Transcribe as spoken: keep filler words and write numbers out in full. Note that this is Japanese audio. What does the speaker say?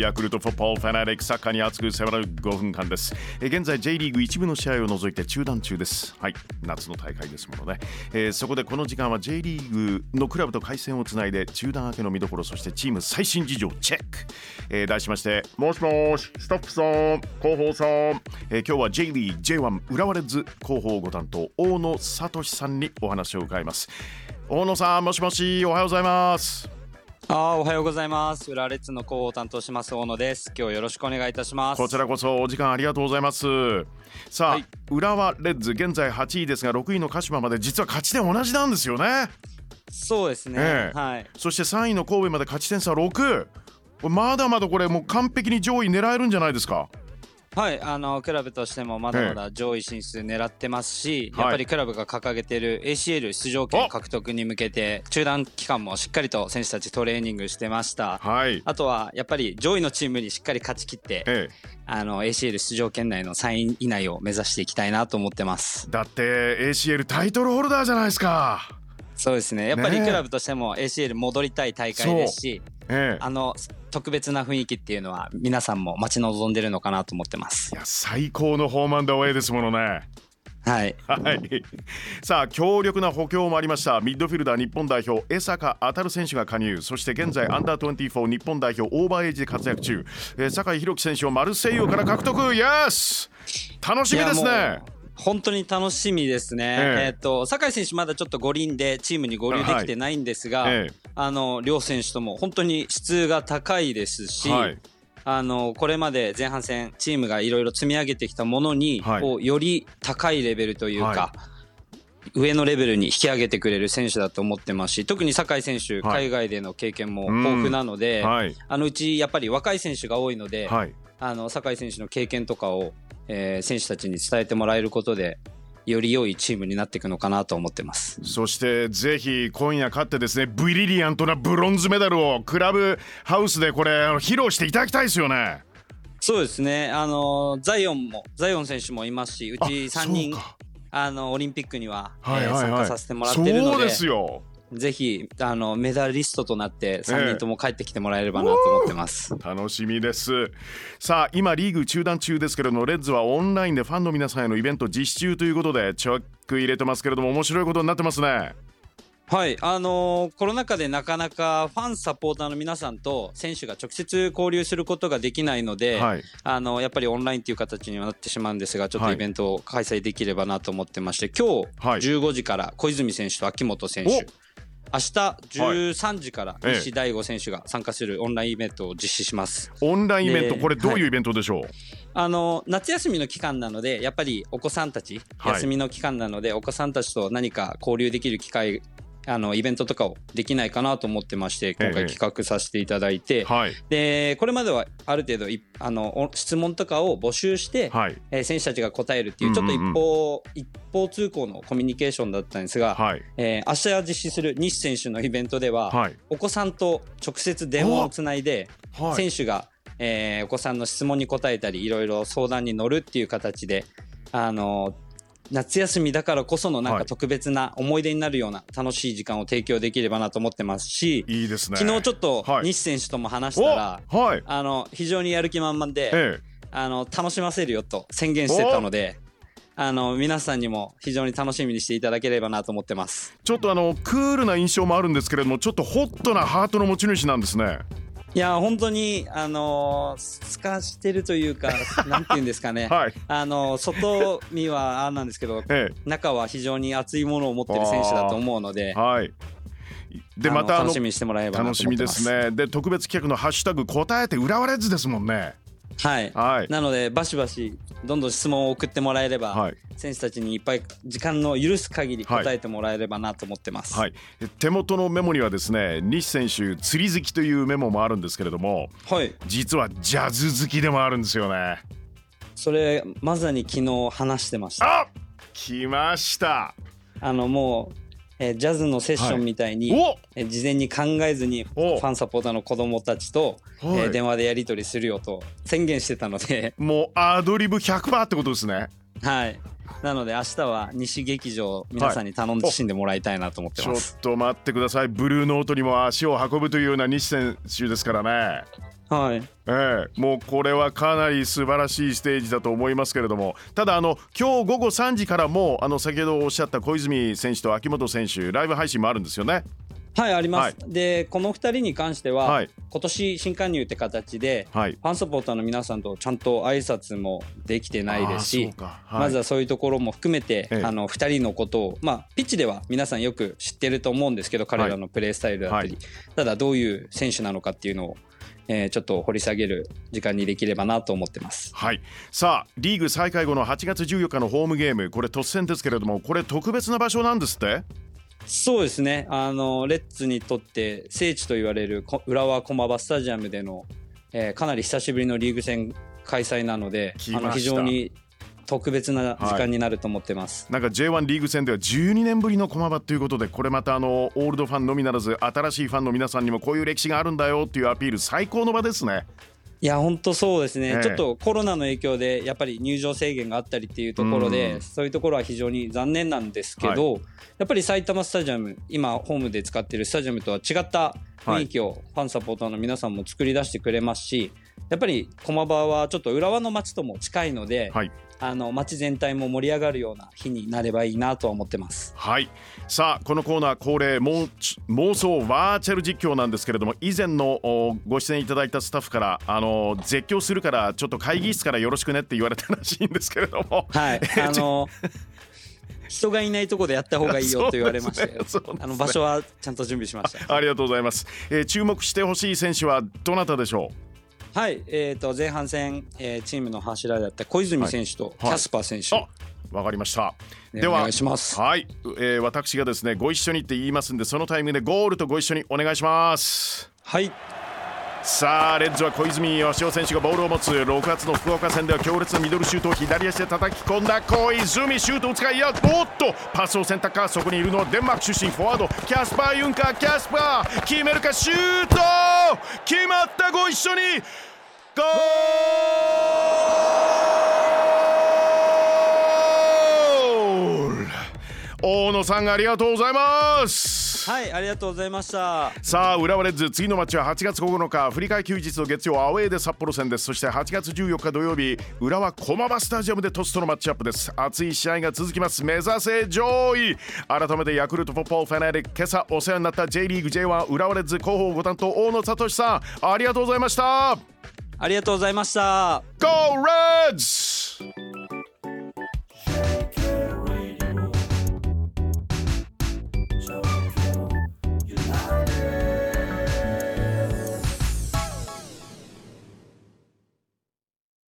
ヤクルトフットボールファナリックサッカーに熱く迫るごふんかんです。え現在 J リーグ一部の試合を除いて中断中です。はい、夏の大会ですものね、えー、そこでこの時間は J リーグのクラブと回線をつないで中断明けの見どころ、そしてチーム最新事情をチェック、えー、題しまして、もしもしスタッフさん、広報さん、えー、今日は J リーグ ジェイワン 浦和レッズ広報ご担当大野智さんにお話を伺います。大野さん、もしもし、おはようございます。あおはようございます。浦和レッズの広報を担当します大野です。今日よろしくお願いいたします。こちらこそお時間ありがとうございます。さあ、はい、浦和レッズ現在はちいですが、ろくいの鹿島まで実は勝ち点同じなんですよね。そうですね、えーはい、そしてさんいの神戸まで勝ち点差ろく、まだまだこれもう完璧に上位狙えるんじゃないですか。はい、あのクラブとしてもまだまだ上位進出狙ってますし、やっぱりクラブが掲げている エーシーエル 出場権獲得に向けて中断期間もしっかりと選手たちトレーニングしてました、はい、あとはやっぱり上位のチームにしっかり勝ち切って、ええ、あの エーシーエル 出場圏内のさんい以内を目指していきたいなと思ってます。だって エーシーエル タイトルホルダーじゃないですか。そうですね、やっぱりクラブとしても エーシーエル 戻りたい大会ですし、ええ、あの特別な雰囲気っていうのは皆さんも待ち望んでるのかなと思ってます。いや、最高のホームアンドアウェイですものね。はい、はい、さあ、強力な補強もありました。ミッドフィルダー日本代表江坂航選手が加入、そして現在アンダーにじゅうよん日本代表オーバーエイジで活躍中、えー、酒井宏樹選手をマルセイユから獲得。イエス、楽しみですね。本当に楽しみですね、えええー、と酒井選手まだちょっと五輪でチームに合流できてないんですが、はい、ええ、あの両選手とも本当に質が高いですし、はい、あのこれまで前半戦チームがいろいろ積み上げてきたものに、はい、こうより高いレベルというか、はい、上のレベルに引き上げてくれる選手だと思ってますし、特に酒井選手、はい、海外での経験も豊富なので、うん、はい、あのうちやっぱり若い選手が多いので、はい、あの酒井選手の経験とかをえー、選手たちに伝えてもらえることでより良いチームになっていくのかなと思ってます。そしてぜひ今夜勝ってですね、ブリリアントなブロンズメダルをクラブハウスでこれ披露していただきたいですよね。そうですね、あのザイオンもザイオン選手もいますし、うちさんにんあのオリンピックには、はいはいはい、えー、参加させてもらってるので、そうですよ、ぜひあのメダリストとなってさんにんとも帰ってきてもらえればなと思ってます、えー、楽しみです。さあ、今リーグ中断中ですけれども、レッズはオンラインでファンの皆さんへのイベント実施中ということでチェック入れてますけれども、面白いことになってますね。はい、あのー、コロナ禍でなかなかファンサポーターの皆さんと選手が直接交流することができないので、はい、あのやっぱりオンラインという形にはなってしまうんですが、ちょっとイベントを開催できればなと思ってまして、今日じゅうごじから小泉選手と秋元選手、はい、明日じゅうさんじから西大吾選手が参加するオンラインイベントを実施します。オンラインイベント、これどういうイベントでしょう。はい、あの夏休みの期間なので、やっぱりお子さんたち、はい、休みの期間なのでお子さんたちと何か交流できる機会、あのイベントとかをできないかなと思ってまして、今回企画させていただいて、ええ、はい、でこれまではある程度あの質問とかを募集して、はい、えー、選手たちが答えるっていうちょっと一方、うんうんうん、一方通行のコミュニケーションだったんですが、はい、えー、明日実施する西選手のイベントでは、はい、お子さんと直接電話をつないで、はい、選手が、えー、お子さんの質問に答えたりいろいろ相談に乗るっていう形で、あの夏休みだからこそのなんか特別な思い出になるような楽しい時間を提供できればなと思ってますし、いいですね。昨日ちょっと西選手とも話したら、はい、あの非常にやる気満々で、ええ、あの楽しませるよと宣言してたので、あの皆さんにも非常に楽しみにしていただければなと思ってます。ちょっとあのクールな印象もあるんですけれども、ちょっとホットなハートの持ち主なんですね。いや本当にあの透かしてるというかなんていうんですかね、はい、あの外見はあなんですけど、ええ、中は非常に熱いものを持ってる選手だと思うので、はい、でまたあの楽しみにしてもらえればなと思ってます。楽しみですね。で特別企画のハッシュタグ答えて浦和レッズですもんね。はい、はい、なのでバシバシどんどん質問を送ってもらえれば、はい、選手たちにいっぱい時間の許す限り答えてもらえればなと思ってます。はいはい、手元のメモにはですね、西選手釣り好きというメモもあるんですけれども、はい、実はジャズ好きでもあるんですよね。それまさに昨日話してました。あ、来ました。あのもうえー、ジャズのセッションみたいに、はいえー、事前に考えずにファンサポーターの子どもたちと、えー、電話でやり取りするよと宣言してたのでもうアドリブ ひゃくパーセント ってことですね。はい、なので明日は西劇場皆さんに頼んで死んでもらいたいなと思ってます。はい、ちょっと待ってください。ブルーノートにも足を運ぶというような西選手ですからね。はい、えー、もうこれはかなり素晴らしいステージだと思いますけれども、ただあの今日午後さんじからもあの先ほどおっしゃった小泉選手と秋元選手ライブ配信もあるんですよね。はい、あります、はい、でこのふたりに関しては、はい、今年新加入って形で、はい、ファンサポーターの皆さんとちゃんと挨拶もできてないですし、はい、まずはそういうところも含めて、ええ、あのふたりのことを、まあ、ピッチでは皆さんよく知ってると思うんですけど、彼らのプレースタイルだったり、はいはい、ただどういう選手なのかっていうのをえー、ちょっと掘り下げる時間にできればなと思ってます、はい、さあリーグ再開後のはちがつじゅうよっかのホームゲーム、これ突然ですけれども、これ特別な場所なんですって。そうですね、あのレッズにとって聖地と言われる浦和駒場スタジアムでの、えー、かなり久しぶりのリーグ戦開催なので、あの非常に特別な時間になると思ってます、はい、なんか ジェイワン リーグ戦ではじゅうにねんぶりの駒場ということで、これまたあのオールドファンのみならず新しいファンの皆さんにもこういう歴史があるんだよっていうアピール、最高の場ですね。いや本当そうですね、えー、ちょっとコロナの影響でやっぱり入場制限があったりっていうところで、そういうところは非常に残念なんですけど、はい、やっぱり埼玉スタジアム、今ホームで使っているスタジアムとは違った雰囲気をファンサポーターの皆さんも作り出してくれますし、やっぱり駒場はちょっと浦和の街とも近いので、はい、あの街全体も盛り上がるような日になればいいなとは思ってます、はい、さあこのコーナー恒例妄想バーチャル実況なんですけれども、以前のご出演いただいたスタッフからあの絶叫するからちょっと会議室からよろしくねって言われたらしいんですけれども、はい、あの人がいないとこでやった方がいいよと言われまして、ねね、あの場所はちゃんと準備しました。 あ, ありがとうございます、えー、注目してほしい選手はどなたでしょう。はい、えー、と前半戦、えー、チームの柱だった小泉選手とキャスパー選手、はいはい、あ、わかりました、ね、ではお願いします、はい、えー、私がですねご一緒にって言いますんで、そのタイミングでゴールとご一緒にお願いします。はい、さあレッズは小泉佳穂選手がボールを持つ。ろくがつの福岡戦では強烈なミドルシュートを左足で叩き込んだ小泉、シュートを使い、やおっとパスを選択か、そこにいるのはデンマーク出身フォワードキャスパー・ユンカー。キャスパー決めるか、シュート決まった。ご一緒にゴール。大野さんありがとうございます。はい、ありがとうございました。さあ浦和レッズ、次のマッチははちがつここのか、振り替え休日の月曜アウェーで札幌戦です。そしてはちがつじゅうよっか土曜日、浦和駒場スタジアムでトスとのマッチアップです。熱い試合が続きます。目指せ上位。改めてヤクルトポッポフェナリック、今朝お世話になった J リーグ ジェイワン 浦和レッズ広報ご担当大野聡さん、ありがとうございました。ありがとうございました。 Go Reds!